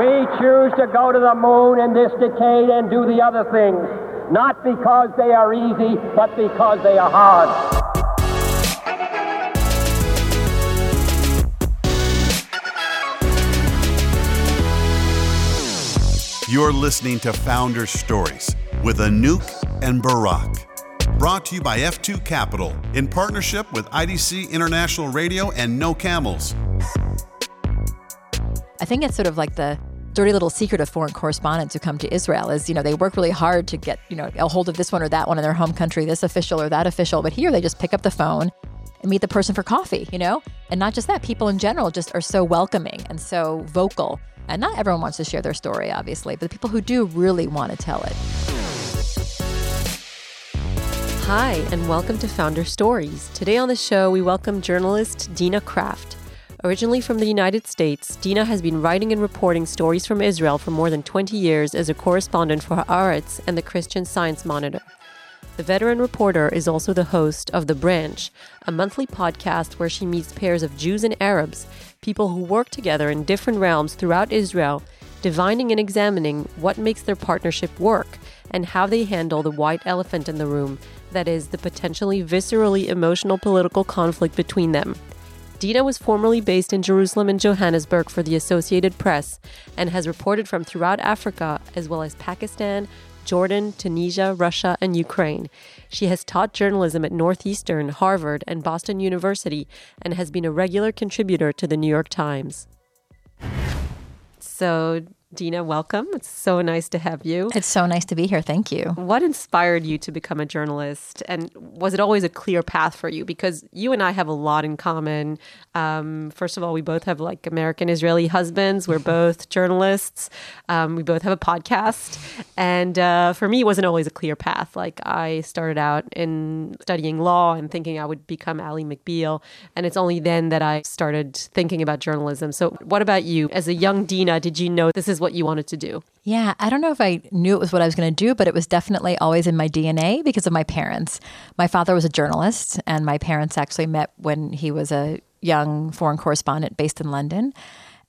We choose to go to the moon in this decade and do the other things, not because they are easy, but because they are hard. You're listening to Founders Stories with Anouk and Barak. Brought to you by F2 Capital in partnership with IDC International Radio and No Camels. I think it's sort of like the dirty little secret of foreign correspondents who come to Israel is, they work really hard to get, a hold of this one or that one in their home country, this official or that official. But here they just pick up the phone and meet the person for coffee, And not just that, people in general just are so welcoming and so vocal. And not everyone wants to share their story, obviously, but the people who do really want to tell it. Hi, and welcome to Founder Stories. Today on the show, we welcome journalist Dina Kraft. Originally from the United States, Dina has been writing and reporting stories from Israel for more than 20 years as a correspondent for Haaretz and The Christian Science Monitor. The veteran reporter is also the host of The Branch, a monthly podcast where she meets pairs of Jews and Arabs, people who work together in different realms throughout Israel, divining and examining what makes their partnership work and how they handle the white elephant in the room, that is, the potentially viscerally emotional political conflict between them. Dina was formerly based in Jerusalem and Johannesburg for the Associated Press and has reported from throughout Africa, as well as Pakistan, Jordan, Tunisia, Russia, and Ukraine. She has taught journalism at Northeastern, Harvard, and Boston University, and has been a regular contributor to The New York Times. So, Dina, welcome. It's so nice to have you. It's so nice to be here. Thank you. What inspired you to become a journalist? And was it always a clear path for you? Because you and I have a lot in common. First of all, we both have American-Israeli husbands. We're both journalists. We both have a podcast. And for me, it wasn't always a clear path. I started out in studying law and thinking I would become Ally McBeal. And it's only then that I started thinking about journalism. So what about you? As a young Dina, did you know this is what you wanted to do? Yeah, I don't know if I knew it was what I was going to do, but it was definitely always in my DNA because of my parents. My father was a journalist, and my parents actually met when he was a young foreign correspondent based in London.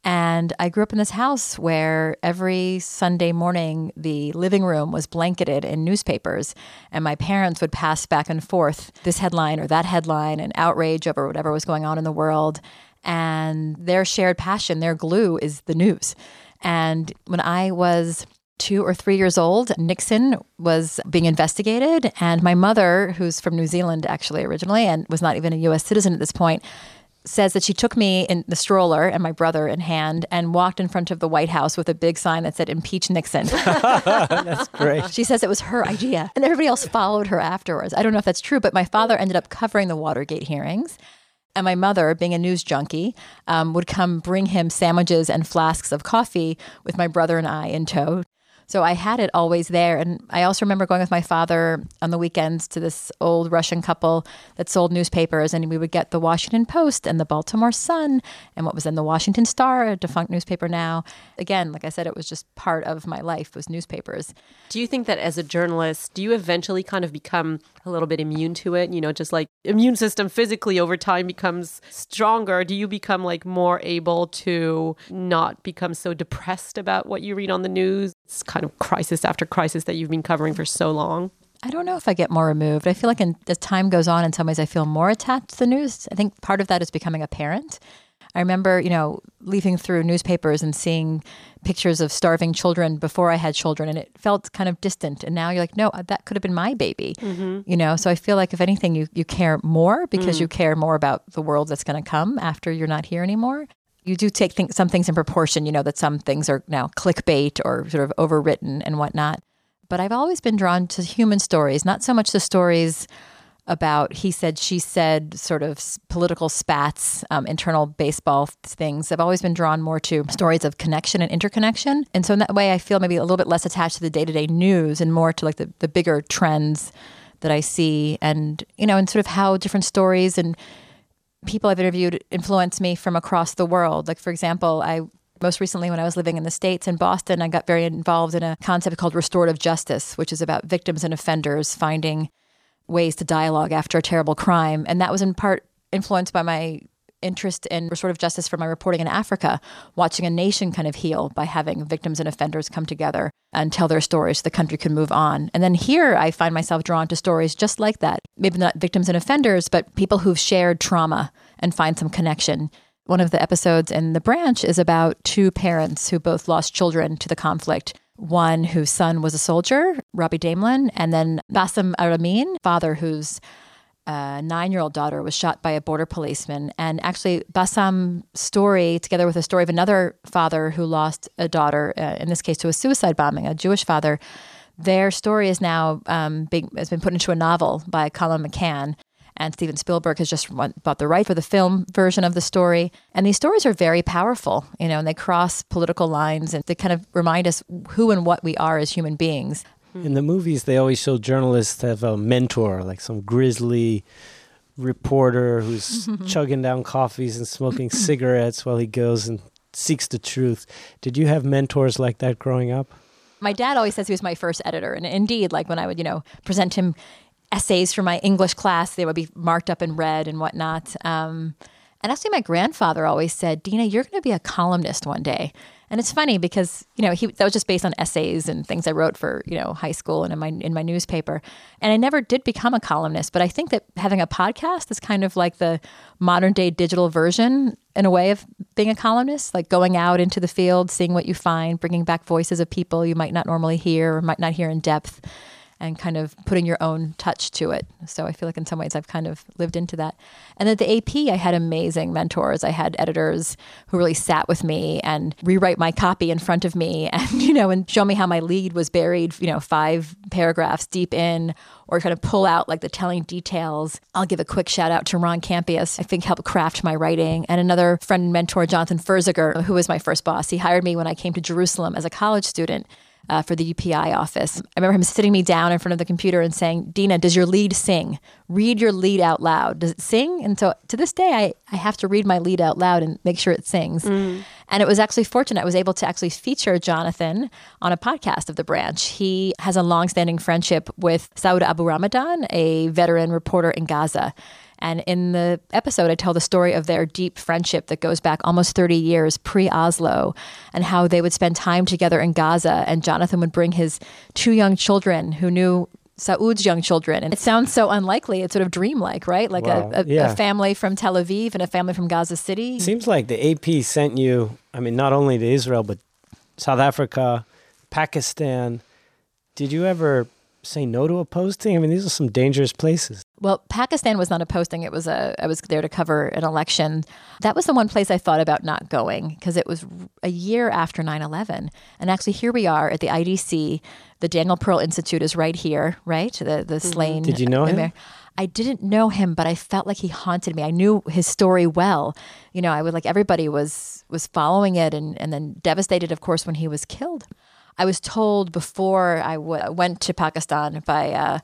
And I grew up in this house where every Sunday morning, the living room was blanketed in newspapers. And my parents would pass back and forth this headline or that headline and outrage over whatever was going on in the world. And their shared passion, their glue is the news. And when I was 2 or 3 years old, Nixon was being investigated. And my mother, who's from New Zealand actually originally and was not even a U.S. citizen at this point, says that she took me in the stroller and my brother in hand and walked in front of the White House with a big sign that said, "Impeach Nixon." That's great. She says it was her idea. And everybody else followed her afterwards. I don't know if that's true, but my father ended up covering the Watergate hearings. And my mother, being a news junkie, would come bring him sandwiches and flasks of coffee with my brother and I in tow. So I had it always there. And I also remember going with my father on the weekends to this old Russian couple that sold newspapers. And we would get the Washington Post and the Baltimore Sun and what was then the Washington Star, a defunct newspaper now. Again, like I said, it was just part of my life was newspapers. Do you think that as a journalist, do you eventually kind of become a little bit immune to it? Just like immune system physically over time becomes stronger. Do you become more able to not become so depressed about what you read on the news? It's kind of crisis after crisis that you've been covering for so long. I don't know if I get more removed. I feel like as time goes on, in some ways I feel more attached to the news. I think part of that is becoming a parent. I remember, leafing through newspapers and seeing pictures of starving children before I had children, and it felt kind of distant. And now you're like, no, that could have been my baby, So I feel like if anything, you care more because you care more about the world that's going to come after you're not here anymore. You do take some things in proportion, that some things are now clickbait or sort of overwritten and whatnot. But I've always been drawn to human stories, not so much the stories about he said, she said, sort of political spats, internal baseball things. I've always been drawn more to stories of connection and interconnection. And so in that way, I feel maybe a little bit less attached to the day-to-day news and more to the bigger trends that I see and, and sort of how different stories and people I've interviewed influence me from across the world. For example, most recently when I was living in the States in Boston, I got very involved in a concept called restorative justice, which is about victims and offenders finding ways to dialogue after a terrible crime. And that was in part influenced by my interest in restorative justice for my reporting in Africa, watching a nation kind of heal by having victims and offenders come together and tell their stories so the country can move on. And then here I find myself drawn to stories just like that. Maybe not victims and offenders, but people who've shared trauma and find some connection. One of the episodes in The Branch is about two parents who both lost children to the conflict. One whose son was a soldier, Robbie Damelin, and then Bassam Aramin, father whose 9-year-old daughter was shot by a border policeman. And actually, Bassam's story, together with the story of another father who lost a daughter, in this case to a suicide bombing, a Jewish father, their story is now has been put into a novel by Colin McCann. And Steven Spielberg has just bought the right for the film version of the story. And these stories are very powerful, you know, and they cross political lines and they kind of remind us who and what we are as human beings. In the movies, they always show journalists have a mentor, like some grizzly reporter who's chugging down coffees and smoking cigarettes while he goes and seeks the truth. Did you have mentors like that growing up? My dad always says he was my first editor. And indeed, like when I would, you know, present him essays for my English class, they would be marked up in red and whatnot. And actually my grandfather always said, Dina, you're going to be a columnist one day. And it's funny because, you know, that was just based on essays and things I wrote for, you know, high school and in my newspaper. And I never did become a columnist, but I think that having a podcast is kind of like the modern day digital version in a way of being a columnist, like going out into the field, seeing what you find, bringing back voices of people you might not normally hear or might not hear in depth, and kind of putting your own touch to it. So I feel like in some ways I've kind of lived into that. And at the AP, I had amazing mentors. I had editors who really sat with me and rewrite my copy in front of me and, you know, and show me how my lead was buried, you know, 5 paragraphs deep in, or kind of pull out like the telling details. I'll give a quick shout out to Ron Campius, I think helped craft my writing. And another friend and mentor, Jonathan Furziger, who was my first boss. He hired me when I came to Jerusalem as a college student. For the UPI office. I remember him sitting me down in front of the computer and saying, Dina, does your lead sing? Read your lead out loud. Does it sing? And so to this day, I have to read my lead out loud and make sure it sings. And it was actually fortunate. I was able to actually feature Jonathan on a podcast of The Branch. He has a longstanding friendship with Saud Abu Ramadan, a veteran reporter in Gaza. And in the episode, I tell the story of their deep friendship that goes back almost 30 years pre-Oslo and how they would spend time together in Gaza. And Jonathan would bring his 2 young children who knew Saud's young children. And it sounds so unlikely. It's sort of dreamlike, right? Like a family from Tel Aviv and a family from Gaza City. Seems like the AP sent you, I mean, not only to Israel, but South Africa, Pakistan. Did you ever say no to a posting? I mean, these are some dangerous places. Well, Pakistan was not a posting. It was I was there to cover an election. That was the one place I thought about not going because it was a year after 9/11. And actually, here we are at the IDC. The Daniel Pearl Institute is right here, right? The slain. Did you know him? I didn't know him, but I felt like he haunted me. I knew his story well. You know, I would like everybody was following it and then devastated, of course, when he was killed. I was told before I went to Pakistan by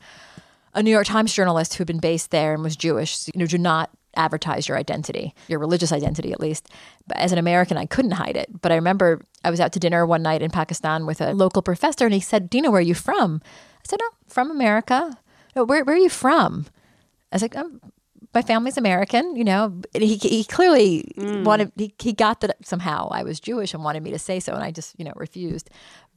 a New York Times journalist who'd been based there and was Jewish. So, you know, do not advertise your identity, your religious identity at least. But as an American, I couldn't hide it. But I remember I was out to dinner one night in Pakistan with a local professor and he said, Dina, where are you from? I said, oh, from America. No, where are you from? I was like, my family's American, you know. And he clearly wanted, he got that somehow I was Jewish and wanted me to say so. And I just, you know, refused.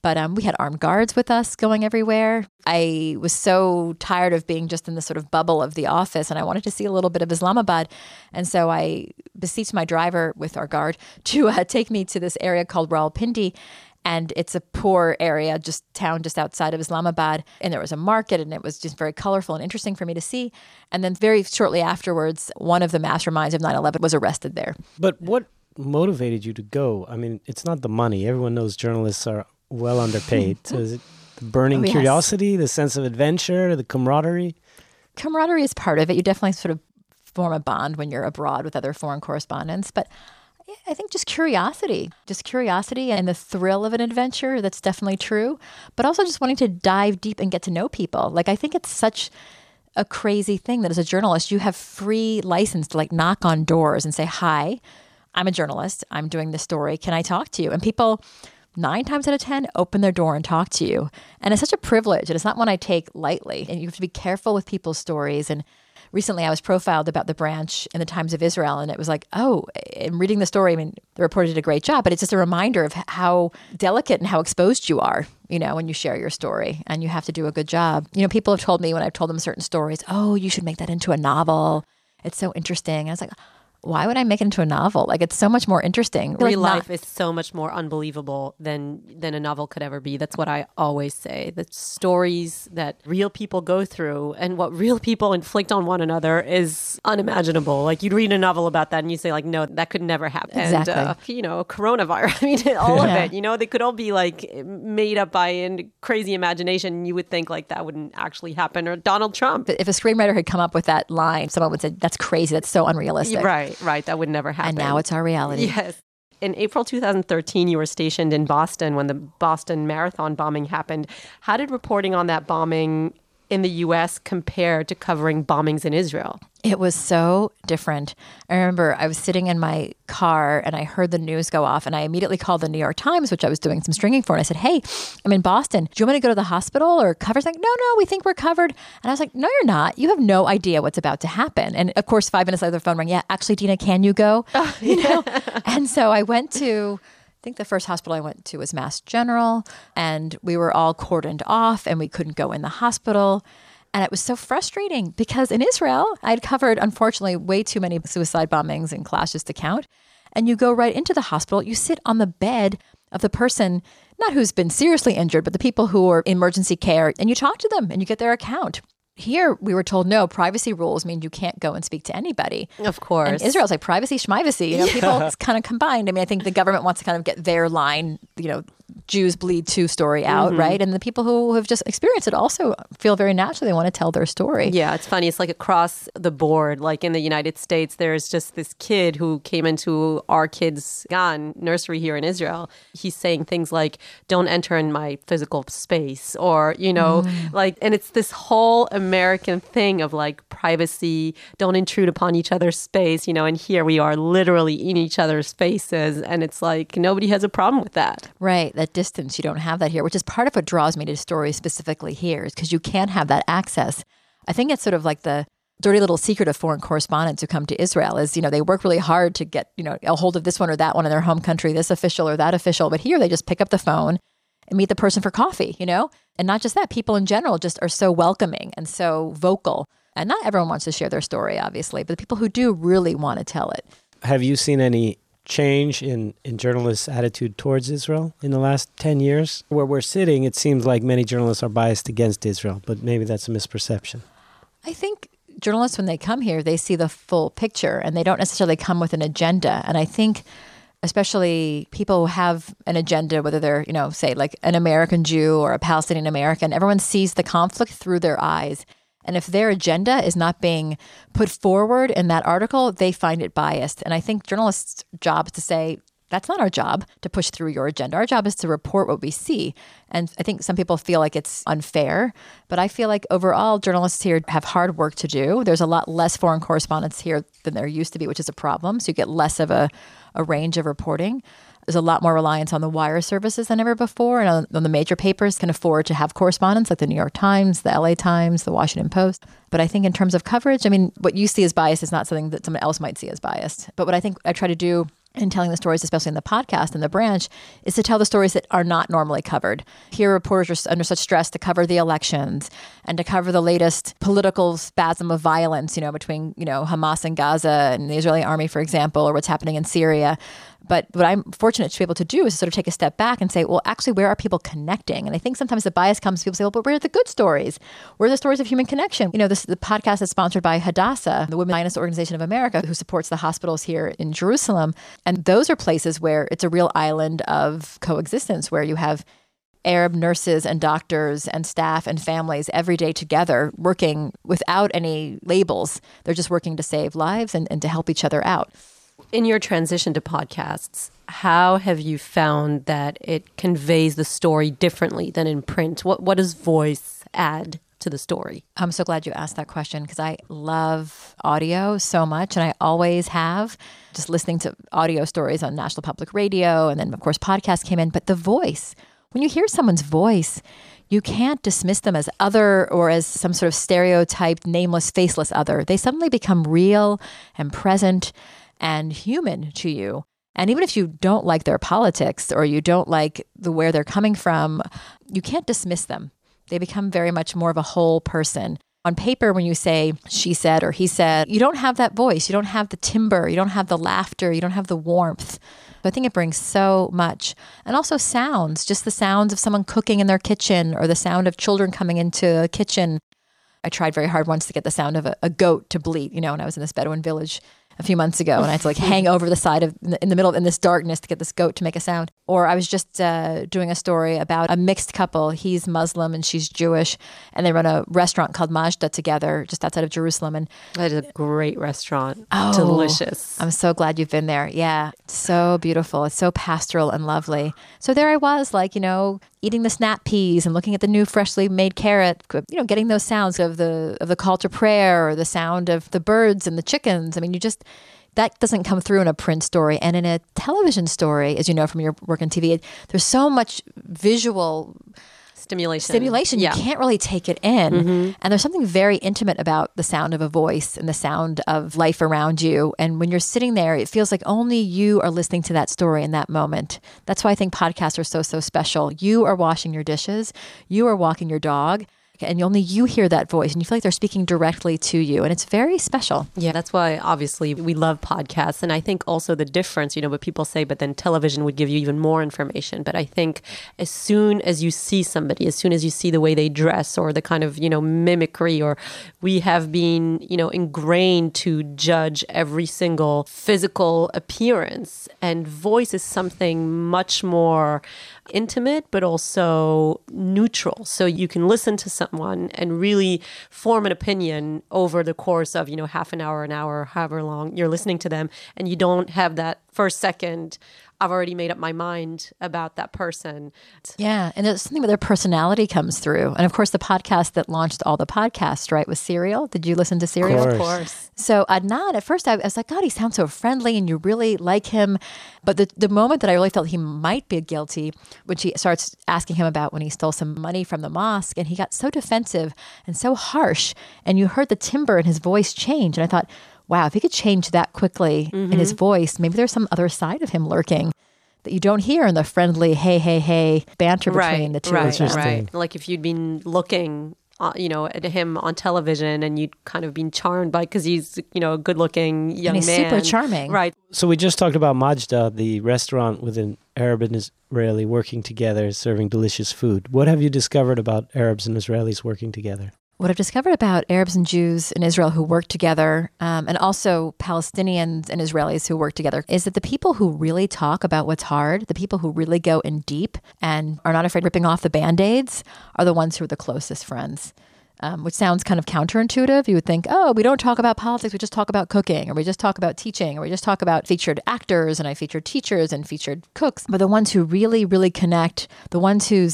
But we had armed guards with us going everywhere. I was so tired of being just in the sort of bubble of the office, and I wanted to see a little bit of Islamabad. And so I beseeched my driver with our guard to take me to this area called Rawalpindi. And it's a poor area, town just outside of Islamabad. And there was a market, and it was just very colorful and interesting for me to see. And then very shortly afterwards, one of the masterminds of 9/11 was arrested there. But what motivated you to go? I mean, it's not the money. Everyone knows journalists are well underpaid. So is it the burning curiosity, the sense of adventure, the camaraderie? Camaraderie is part of it. You definitely sort of form a bond when you're abroad with other foreign correspondents. But I think just curiosity and the thrill of an adventure, that's definitely true. But also just wanting to dive deep and get to know people. Like, I think it's such a crazy thing that as a journalist, you have free license to like knock on doors and say, hi, I'm a journalist. I'm doing this story. Can I talk to you? And people 9 times out of 10, open their door and talk to you. And it's such a privilege, and it's not one I take lightly. And you have to be careful with people's stories and recently I was profiled about The Branch in the Times of Israel, and it was like, oh, in reading the story, I mean, the reporter did a great job, but it's just a reminder of how delicate and how exposed you are, you know, when you share your story, and you have to do a good job. You know, people have told me when I've told them certain stories, oh, you should make that into a novel. It's so interesting. And I was like, why would I make it into a novel? Like, it's so much more interesting. Real life is so much more unbelievable than a novel could ever be. That's what I always say. The stories that real people go through and what real people inflict on one another is unimaginable. Like, you'd read a novel about that and you say, like, no, that could never happen. Exactly. And, you know, coronavirus, I mean, all of it, you know, they could all be like made up by a crazy imagination. You would think like that wouldn't actually happen. Or Donald Trump. If a screenwriter had come up with that line, someone would say, that's crazy. That's so unrealistic. Right. Right. That would never happen. And now it's our reality. Yes. In April 2013, you were stationed in Boston when the Boston Marathon bombing happened. How did reporting on that bombing in the U.S. compare to covering bombings in Israel? It was so different. I remember I was sitting in my car and I heard the news go off, and I immediately called the New York Times, which I was doing some stringing for. And I said, hey, I'm in Boston. Do you want me to go to the hospital or cover something? No, we think we're covered. And I was like, no, you're not. You have no idea what's about to happen. And of course, 5 minutes later, the phone rang. Yeah, actually, Dina, can you go? Oh, yeah. You know? And so I went to... I think the first hospital I went to was Mass General, and we were all cordoned off and we couldn't go in the hospital. And it was so frustrating because in Israel, I'd covered, unfortunately, way too many suicide bombings and clashes to count. And you go right into the hospital, you sit on the bed of the person, not who's been seriously injured, but the people who are in emergency care, and you talk to them and you get their account. Here, we were told, no, privacy rules mean you can't go and speak to anybody. Of course. And Israel's like, privacy, shmivacy. You know, people, it's kind of combined. I mean, I think the government wants to kind of get their line, you know, Jews bleed too story out, right? And the people who have just experienced it also feel very naturally they want to tell their story. Yeah, it's funny. It's like across the board. Like in the United States, there's just this kid who came into our kid's nursery here in Israel. He's saying things like, don't enter in my physical space, or, you know, like, and it's this whole American thing of like privacy, don't intrude upon each other's space, you know, and here we are literally in each other's faces, and it's like nobody has a problem with that. Right, that distance, you don't have that here, which is part of what draws me to stories specifically here, is because you can't have that access. I think it's sort of like the dirty little secret of foreign correspondents who come to Israel is, you know, they work really hard to get, you know, a hold of this one or that one in their home country, this official or that official, but here they just pick up the phone and meet the person for coffee, you know? And not just that, people in general just are so welcoming and so vocal. And not everyone wants to share their story, obviously, but the people who do really want to tell it. Have you seen any change in journalists' attitude towards Israel in the last 10 years? Where we're sitting, it seems like many journalists are biased against Israel, but maybe that's a misperception. I think journalists, when they come here, they see the full picture and they don't necessarily come with an agenda. And I think... especially people who have an agenda, whether they're, you know, say like an American Jew or a Palestinian American, everyone sees the conflict through their eyes. And if their agenda is not being put forward in that article, they find it biased. And I think journalists' job is to say, that's not our job to push through your agenda. Our job is to report what we see. And I think some people feel like it's unfair, but I feel like overall journalists here have hard work to do. There's a lot less foreign correspondents here than there used to be, which is a problem. So you get less of a range of reporting. There's a lot more reliance on the wire services than ever before. And on the major papers can afford to have correspondents like the New York Times, the LA Times, the Washington Post. But I think in terms of coverage, I mean, what you see as biased is not something that someone else might see as biased. But what I think I try to do in telling the stories, especially in the podcast and the Branch, is to tell the stories that are not normally covered. Here, reporters are under such stress to cover the elections and to cover the latest political spasm of violence, you know, between, you know, Hamas and Gaza and the Israeli army, for example, or what's happening in Syria. But what I'm fortunate to be able to do is sort of take a step back and say, well, actually, where are people connecting? And I think sometimes the bias comes, people say, well, but where are the good stories? Where are the stories of human connection? You know, the podcast is sponsored by Hadassah, the Women's Zionist Organization of America, who supports the hospitals here in Jerusalem. And those are places where it's a real island of coexistence, where you have Arab nurses and doctors and staff and families every day together working without any labels. They're just working to save lives and to help each other out. In your transition to podcasts, how have you found that it conveys the story differently than in print? What does voice add to the story? I'm so glad you asked that question because I love audio so much, and I always have, just listening to audio stories on National Public Radio, and then, of course, podcasts came in. But the voice, when you hear someone's voice, you can't dismiss them as other or as some sort of stereotyped, nameless, faceless other. They suddenly become real and present and human to you. And even if you don't like their politics or you don't like where they're coming from, you can't dismiss them. They become very much more of a whole person. On paper, when you say, she said, or he said, you don't have that voice. You don't have the timbre. You don't have the laughter. You don't have the warmth. But I think it brings so much. And also sounds, just the sounds of someone cooking in their kitchen or the sound of children coming into a kitchen. I tried very hard once to get the sound of a goat to bleat, you know, when I was in this Bedouin village a few months ago, and I had to like hang over the side of in the middle in this darkness to get this goat to make a sound. Or I was just doing a story about a mixed couple. He's Muslim and she's Jewish, and they run a restaurant called Majda together, just outside of Jerusalem. And that is a great restaurant. Oh, delicious! I'm so glad you've been there. Yeah, it's so beautiful. It's so pastoral and lovely. So there I was, like, you know, eating the snap peas and looking at the new freshly made carrot. You know, getting those sounds of the call to prayer or the sound of the birds and the chickens. I mean, you just that doesn't come through in a print story. And in a television story, as you know from your work on TV, there's so much visual stimulation. Yeah. You can't really take it in. Mm-hmm. And there's something very intimate about the sound of a voice and the sound of life around you. And when you're sitting there, it feels like only you are listening to that story in that moment. That's why I think podcasts are so special. You are washing your dishes. You are walking your dog. And only you hear that voice and you feel like they're speaking directly to you. And it's very special. Yeah, that's why obviously we love podcasts. And I think also the difference, you know, what people say, but then television would give you even more information. But I think as soon as you see somebody, as soon as you see the way they dress or the kind of, you know, mimicry, or we have been, you know, ingrained to judge every single physical appearance, and voice is something much more intimate, but also neutral. So you can listen to someone and really form an opinion over the course of, you know, half an hour, however long you're listening to them. And you don't have that first second, I've already made up my mind about that person. Yeah. And there's something where their personality comes through. And of course, the podcast that launched all the podcasts, right, was Serial. Did you listen to Serial? Of course. So Adnan, at first I was like, God, he sounds so friendly and you really like him. But the moment that I really felt he might be guilty, when she starts asking him about when he stole some money from the mosque, and he got so defensive and so harsh. And you heard the timbre in his voice change. And I thought, wow, if he could change that quickly in his voice, maybe there's some other side of him lurking that you don't hear in the friendly, hey, banter between the two. Right. Like if you'd been looking, you know, at him on television and you'd kind of been charmed by, because he's, you know, a good looking young man. He's super charming. Right. So we just talked about Majda, the restaurant with an Arab and Israeli working together, serving delicious food. What have you discovered about Arabs and Israelis working together? What I've discovered about Arabs and Jews in Israel who work together, and also Palestinians and Israelis who work together, is that the people who really talk about what's hard, the people who really go in deep and are not afraid of ripping off the Band-Aids, are the ones who are the closest friends, which sounds kind of counterintuitive. You would think, oh, we don't talk about politics, we just talk about cooking, or we just talk about teaching, or we just talk about featured actors, and I featured teachers and featured cooks. But the ones who really, really connect, the ones who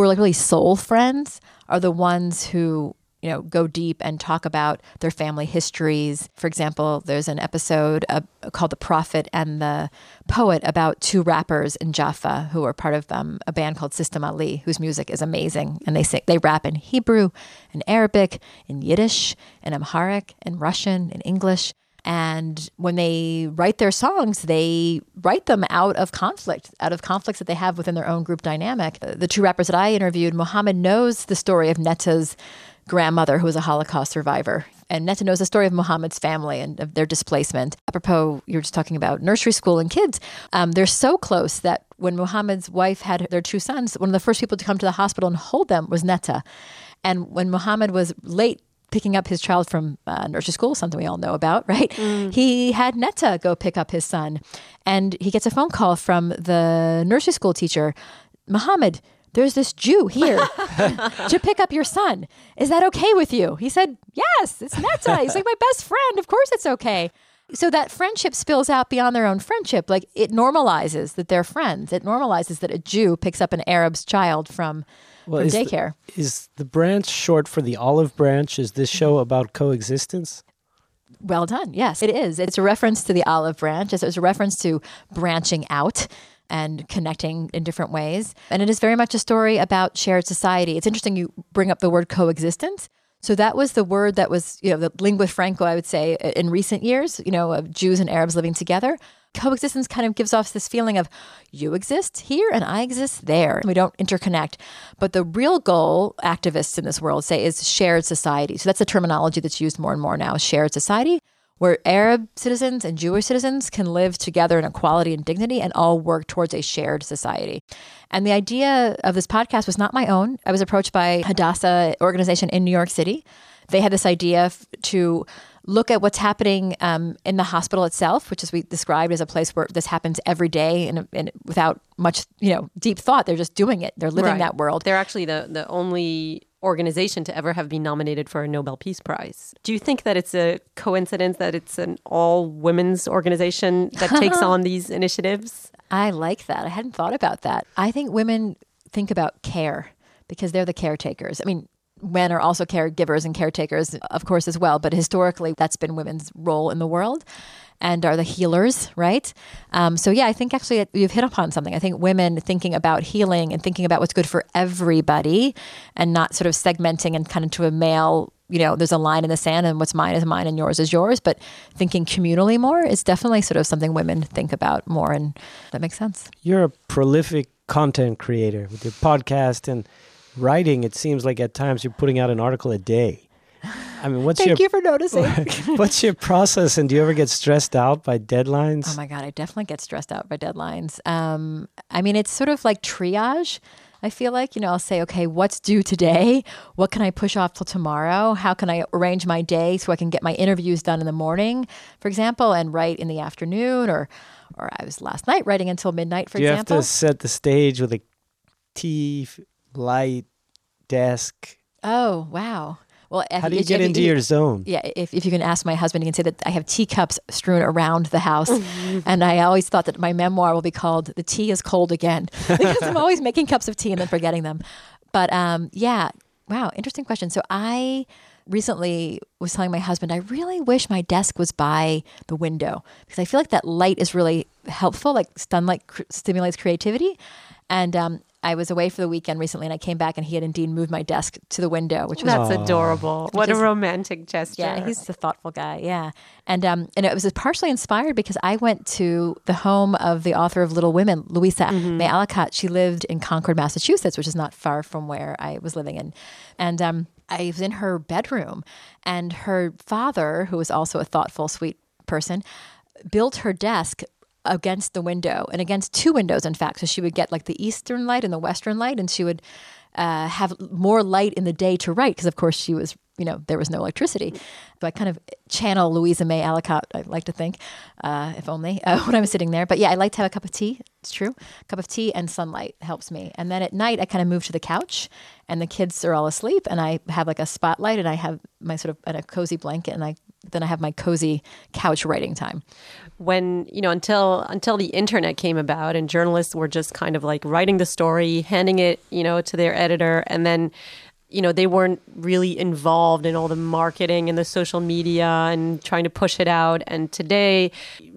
are like really soul friends, are the ones who, you know, go deep and talk about their family histories. For example, there's an episode called The Prophet and the Poet about two rappers in Jaffa who are part of a band called System Ali, whose music is amazing. And they rap in Hebrew, in Arabic, in Yiddish, in Amharic, in Russian, in English. And when they write their songs, they write them out of conflicts that they have within their own group dynamic. The two rappers that I interviewed, Mohammed knows the story of Netta's grandmother, who was a Holocaust survivor. And Netta knows the story of Mohammed's family and of their displacement. Apropos, you were just talking about nursery school and kids. They're so close that when Mohammed's wife had their two sons, one of the first people to come to the hospital and hold them was Netta. And when Mohammed was late picking up his child from nursery school, something we all know about, right? Mm. He had Netta go pick up his son, and he gets a phone call from the nursery school teacher. Mohammed, there's this Jew here to pick up your son. Is that okay with you? He said, yes, it's Netta. He's like my best friend. Of course it's okay. So that friendship spills out beyond their own friendship. Like it normalizes that they're friends. It normalizes that a Jew picks up an Arab's child from daycare. Is the branch short for the olive branch? Is this show about coexistence? Well done. Yes, it is. It's a reference to the olive branch. It's a reference to branching out. and connecting in different ways. And it is very much a story about shared society. It's interesting you bring up the word coexistence. So that was the word that was, you know, the lingua franca, I would say, in recent years, you know, of Jews and Arabs living together. Coexistence kind of gives off this feeling of you exist here and I exist there. We don't interconnect. But the real goal, activists in this world say, is shared society. So that's a terminology that's used more and more now, shared society, where Arab citizens and Jewish citizens can live together in equality and dignity and all work towards a shared society. And the idea of this podcast was not my own. I was approached by Hadassah organization in New York City. They had this idea to look at what's happening in the hospital itself, which as we described as a place where this happens every day and without much, you know, deep thought. They're just doing it. They're living that world. They're actually the only organization to ever have been nominated for a Nobel Peace Prize. Do you think that it's a coincidence that it's an all-women's organization that takes on these initiatives? I like that. I hadn't thought about that. I think women think about care because they're the caretakers. I mean, men are also caregivers and caretakers, of course, as well. But historically, that's been women's role in the world and are the healers, right? So yeah, I think actually you've hit upon something. I think women thinking about healing and thinking about what's good for everybody and not sort of segmenting and kind of to a male, you know, there's a line in the sand and what's mine is mine and yours is yours. But thinking communally more is definitely sort of something women think about more. And that makes sense. You're a prolific content creator with your podcast and writing. It seems like at times you're putting out an article a day. I mean, what's Thank you for noticing. What's your process, and do you ever get stressed out by deadlines? Oh my God, I definitely get stressed out by deadlines. I mean, it's sort of like triage. I feel like, you know, I'll say, okay, what's due today? What can I push off till tomorrow? How can I arrange my day so I can get my interviews done in the morning, for example, and write in the afternoon? Or I was last night writing until midnight, for example. You have to set the stage with a tea, light, desk. Oh, wow. Well, how do you get into your zone? Yeah, if you can ask my husband, he can say that I have teacups strewn around the house. And I always thought that my memoir will be called The Tea is Cold Again, because I'm always making cups of tea and then forgetting them. But yeah, wow, interesting question. So I recently was telling my husband, I really wish my desk was by the window because I feel like that light is really helpful, like sunlight stimulates creativity. And I was away for the weekend recently and I came back and he had indeed moved my desk to the window, which was adorable. What a romantic gesture. Yeah, he's a thoughtful guy. Yeah. And it was partially inspired because I went to the home of the author of Little Women, Louisa May Alcott. She lived in Concord, Massachusetts, which is not far from where I was living in. And I was in her bedroom and her father, who was also a thoughtful, sweet person, built her desk against the window and against two windows, in fact. So she would get like the eastern light and the western light, and she would have more light in the day to write because, of course, she was, you know, there was no electricity. So I kind of channel Louisa May Alcott, I like to think, if only, when I was sitting there. But yeah, I like to have a cup of tea. It's true. A cup of tea and sunlight helps me. And then at night, I kind of move to the couch and the kids are all asleep and I have like a spotlight and I have my sort of and a cozy blanket and then I have my cozy couch writing time. When, you know, until the internet came about and journalists were just kind of like writing the story, handing it, you know, to their editor, and then, you know, they weren't really involved in all the marketing and the social media and trying to push it out. And today,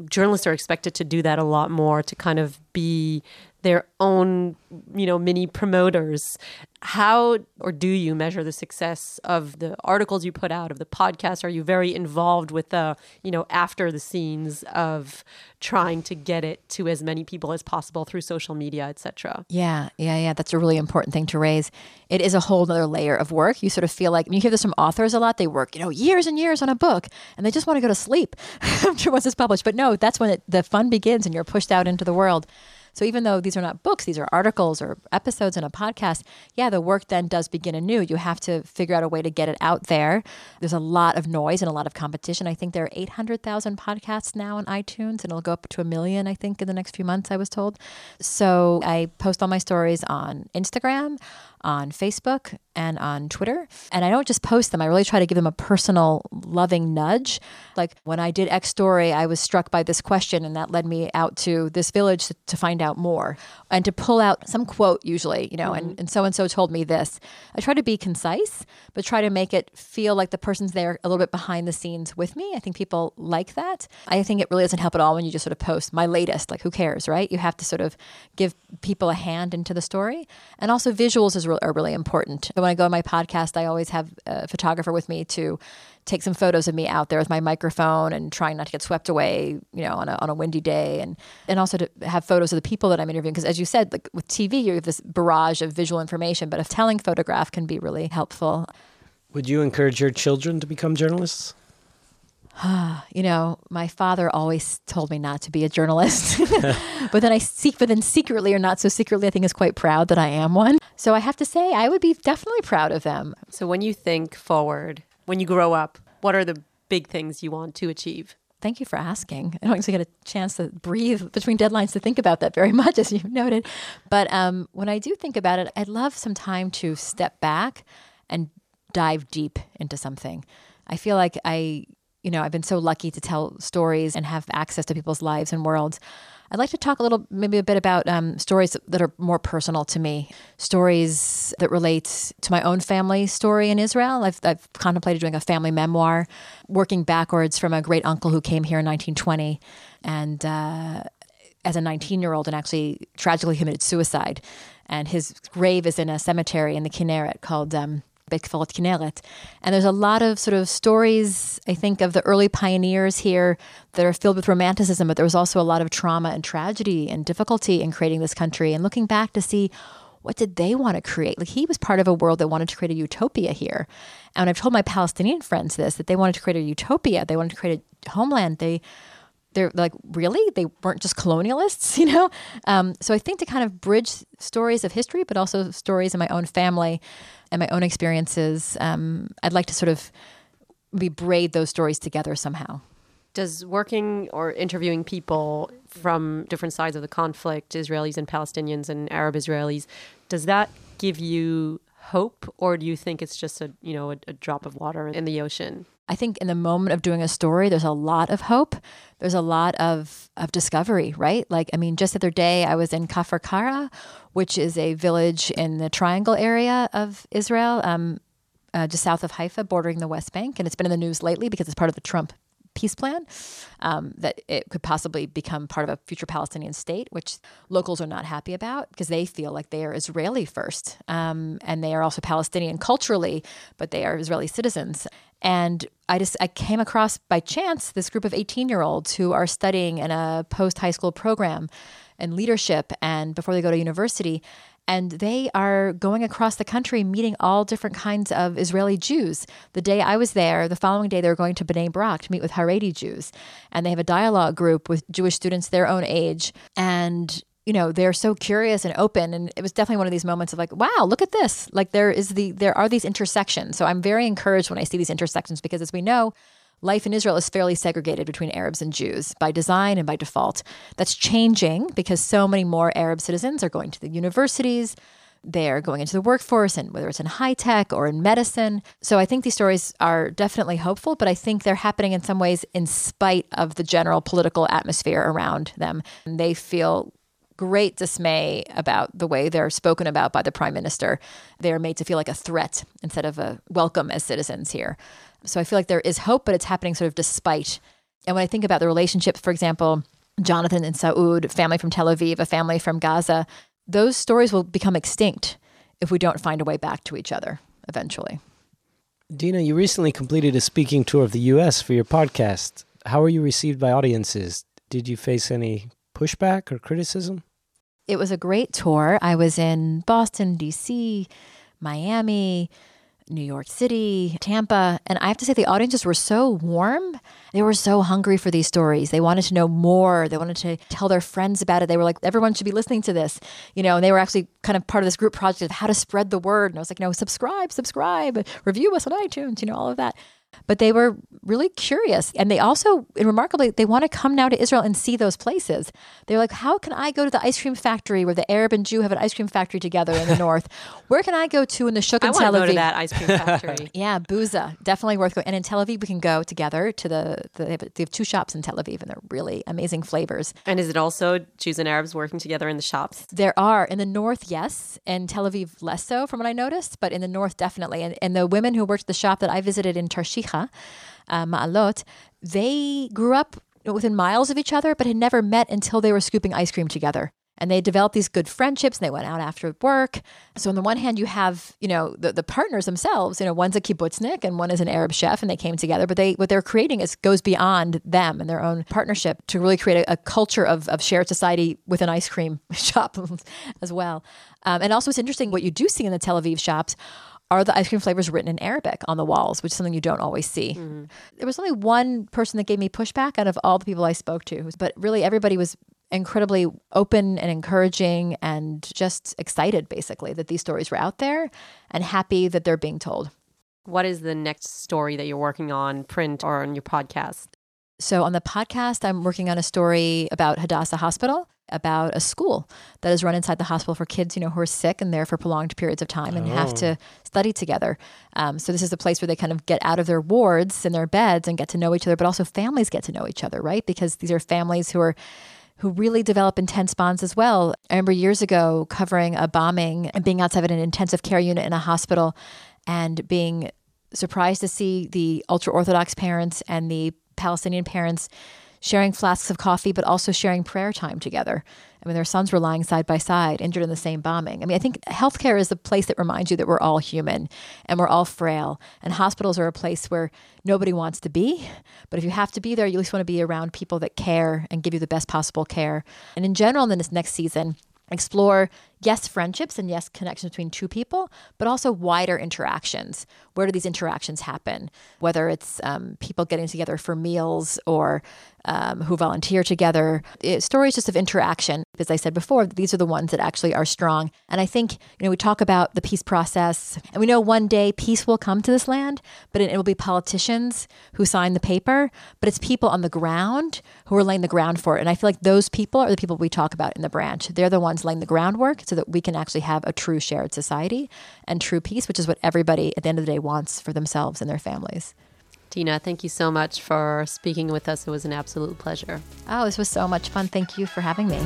journalists are expected to do that a lot more, to kind of be their own, you know, mini promoters. How or do you measure the success of the articles you put out, of the podcast? Are you very involved with the, you know, after the scenes of trying to get it to as many people as possible through social media, et cetera? Yeah. That's a really important thing to raise. It is a whole other layer of work. You sort of feel like, and you hear this from authors a lot, they work, you know, years and years on a book and they just want to go to sleep after once it's published. But no, that's when the fun begins and you're pushed out into the world. So even though these are not books, these are articles or episodes in a podcast, yeah, the work then does begin anew. You have to figure out a way to get it out there. There's a lot of noise and a lot of competition. I think there are 800,000 podcasts now on iTunes, and it'll go up to 1 million, I think, in the next few months, I was told. So I post all my stories on Instagram, on Facebook and on Twitter. And I don't just post them. I really try to give them a personal, loving nudge. Like when I did X story, I was struck by this question, and that led me out to this village to find out more and to pull out some quote usually, you know, mm-hmm. and so-and-so told me this. I try to be concise, but try to make it feel like the person's there a little bit behind the scenes with me. I think people like that. I think it really doesn't help at all when you just sort of post my latest, like who cares, right? You have to sort of give people a hand into the story. And also visuals are really important. When I go on my podcast, I always have a photographer with me to take some photos of me out there with my microphone and trying not to get swept away, you know, on a windy day, and also to have photos of the people that I'm interviewing. Because as you said, like with TV, you have this barrage of visual information, but a telling photograph can be really helpful. Would you encourage your children to become journalists? You know, my father always told me not to be a journalist, but then secretly or not so secretly, I think is quite proud that I am one. So I have to say, I would be definitely proud of them. So when you think forward, when you grow up, what are the big things you want to achieve? Thank you for asking. I don't actually get a chance to breathe between deadlines to think about that very much, as you've noted. But when I do think about it, I'd love some time to step back and dive deep into something. I feel like I've been so lucky to tell stories and have access to people's lives and worlds. I'd like to talk maybe a bit about stories that are more personal to me, stories that relate to my own family story in Israel. I've contemplated doing a family memoir, working backwards from a great uncle who came here in 1920 and as a 19-year-old and actually tragically committed suicide. And his grave is in a cemetery in the Kinneret called Kinneret. And there's a lot of sort of stories, I think, of the early pioneers here that are filled with romanticism, but there was also a lot of trauma and tragedy and difficulty in creating this country and looking back to see what did they want to create? Like he was part of a world that wanted to create a utopia here. And I've told my Palestinian friends this, that they wanted to create a utopia. They wanted to create a homeland. They're like, really? They weren't just colonialists, you know? So I think to kind of bridge stories of history, but also stories in my own family and my own experiences, I'd like to sort of braid those stories together somehow. Does working or interviewing people from different sides of the conflict, Israelis and Palestinians and Arab Israelis, does that give you hope, or do you think it's just a drop of water in the ocean? I think in the moment of doing a story, there's a lot of hope. There's a lot of discovery, right? Like, I mean, just the other day, I was in Kfar Kara, which is a village in the Triangle area of Israel, just south of Haifa, bordering the West Bank. And it's been in the news lately because it's part of the Trump peace plan, that it could possibly become part of a future Palestinian state, which locals are not happy about because they feel like they are Israeli first. And they are also Palestinian culturally, but they are Israeli citizens. And I came across by chance this group of 18-year-olds who are studying in a post-high school program in leadership and before they go to university. And they are going across the country meeting all different kinds of Israeli Jews. The day I was there, the following day, they were going to Bnei Brak to meet with Haredi Jews. And they have a dialogue group with Jewish students their own age. And, you know, they're so curious and open. And it was definitely one of these moments of like, wow, look at this. Like there are these intersections. So I'm very encouraged when I see these intersections because, as we know, life in Israel is fairly segregated between Arabs and Jews by design and by default. That's changing because so many more Arab citizens are going to the universities. They're going into the workforce, and whether it's in high tech or in medicine. So I think these stories are definitely hopeful, but I think they're happening in some ways in spite of the general political atmosphere around them. And they feel great dismay about the way they're spoken about by the prime minister. They're made to feel like a threat instead of a welcome as citizens here. So I feel like there is hope, but it's happening sort of despite. And when I think about the relationships, for example, Jonathan and Saud, family from Tel Aviv, a family from Gaza, those stories will become extinct if we don't find a way back to each other eventually. Dina, you recently completed a speaking tour of the U.S. for your podcast. How were you received by audiences? Did you face any pushback or criticism? It was a great tour. I was in Boston, D.C., Miami, New York City, Tampa. And I have to say the audiences were so warm. They were so hungry for these stories. They wanted to know more. They wanted to tell their friends about it. They were like, everyone should be listening to this, you know, and they were actually kind of part of this group project of how to spread the word. And I was like, no, subscribe, review us on iTunes, you know, all of that. But they were really curious. And they also, remarkably, they want to come now to Israel and see those places. They're like, how can I go to the ice cream factory where the Arab and Jew have an ice cream factory together in the north? Where can I go to in the Shuk in Tel Aviv? I want to go to that ice cream factory. Yeah, Booza. Definitely worth going. And in Tel Aviv, we can go together to they have two shops in Tel Aviv, and they're really amazing flavors. And is it also Jews and Arabs working together in the shops? There are. In the north, yes. In Tel Aviv, less so from what I noticed. But in the north, definitely. And the women who worked at the shop that I visited in Tarshicha, Ma'alot, they grew up within miles of each other, but had never met until they were scooping ice cream together. And they developed these good friendships, and they went out after work. So on the one hand, you have, the partners themselves, one's a kibbutznik and one is an Arab chef, and they came together. But what they're creating goes beyond them and their own partnership to really create a culture of shared society with an ice cream shop as well. And also it's interesting, what you do see in the Tel Aviv shops are the ice cream flavors written in Arabic on the walls, which is something you don't always see. Mm-hmm. There was only one person that gave me pushback out of all the people I spoke to, but really everybody was incredibly open and encouraging and just excited, basically, that these stories were out there and happy that they're being told. What is the next story that you're working on, print or on your podcast? So on the podcast, I'm working on a story about Hadassah Hospital, about a school that is run inside the hospital for kids, who are sick and there for prolonged periods of time and have to study together. So this is a place where they kind of get out of their wards and their beds and get to know each other, but also families get to know each other, right? Because these are families who really develop intense bonds as well. I remember years ago covering a bombing and being outside an intensive care unit in a hospital and being surprised to see the ultra-Orthodox parents and the Palestinian parents sharing flasks of coffee, but also sharing prayer time together. I mean, their sons were lying side by side, injured in the same bombing. I mean, I think healthcare is the place that reminds you that we're all human and we're all frail. And hospitals are a place where nobody wants to be. But if you have to be there, you at least want to be around people that care and give you the best possible care. And in general, in this next season, explore, yes, friendships and yes, connections between two people, but also wider interactions. Where do these interactions happen? Whether it's people getting together for meals or who volunteer together. Stories just of interaction. As I said before, these are the ones that actually are strong. And I think, we talk about the peace process, and we know one day peace will come to this land, but it will be politicians who sign the paper, but it's people on the ground who are laying the ground for it. And I feel like those people are the people we talk about in The Branch. They're the ones laying the groundwork so that we can actually have a true shared society and true peace, which is what everybody at the end of the day wants for themselves and their families. Dina, thank you so much for speaking with us. It was an absolute pleasure. Oh, this was so much fun. Thank you for having me.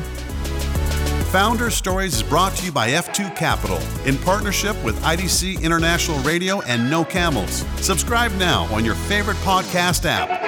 Founders Stories is brought to you by F2 Capital in partnership with IDC International Radio and No Camels. Subscribe now on your favorite podcast app.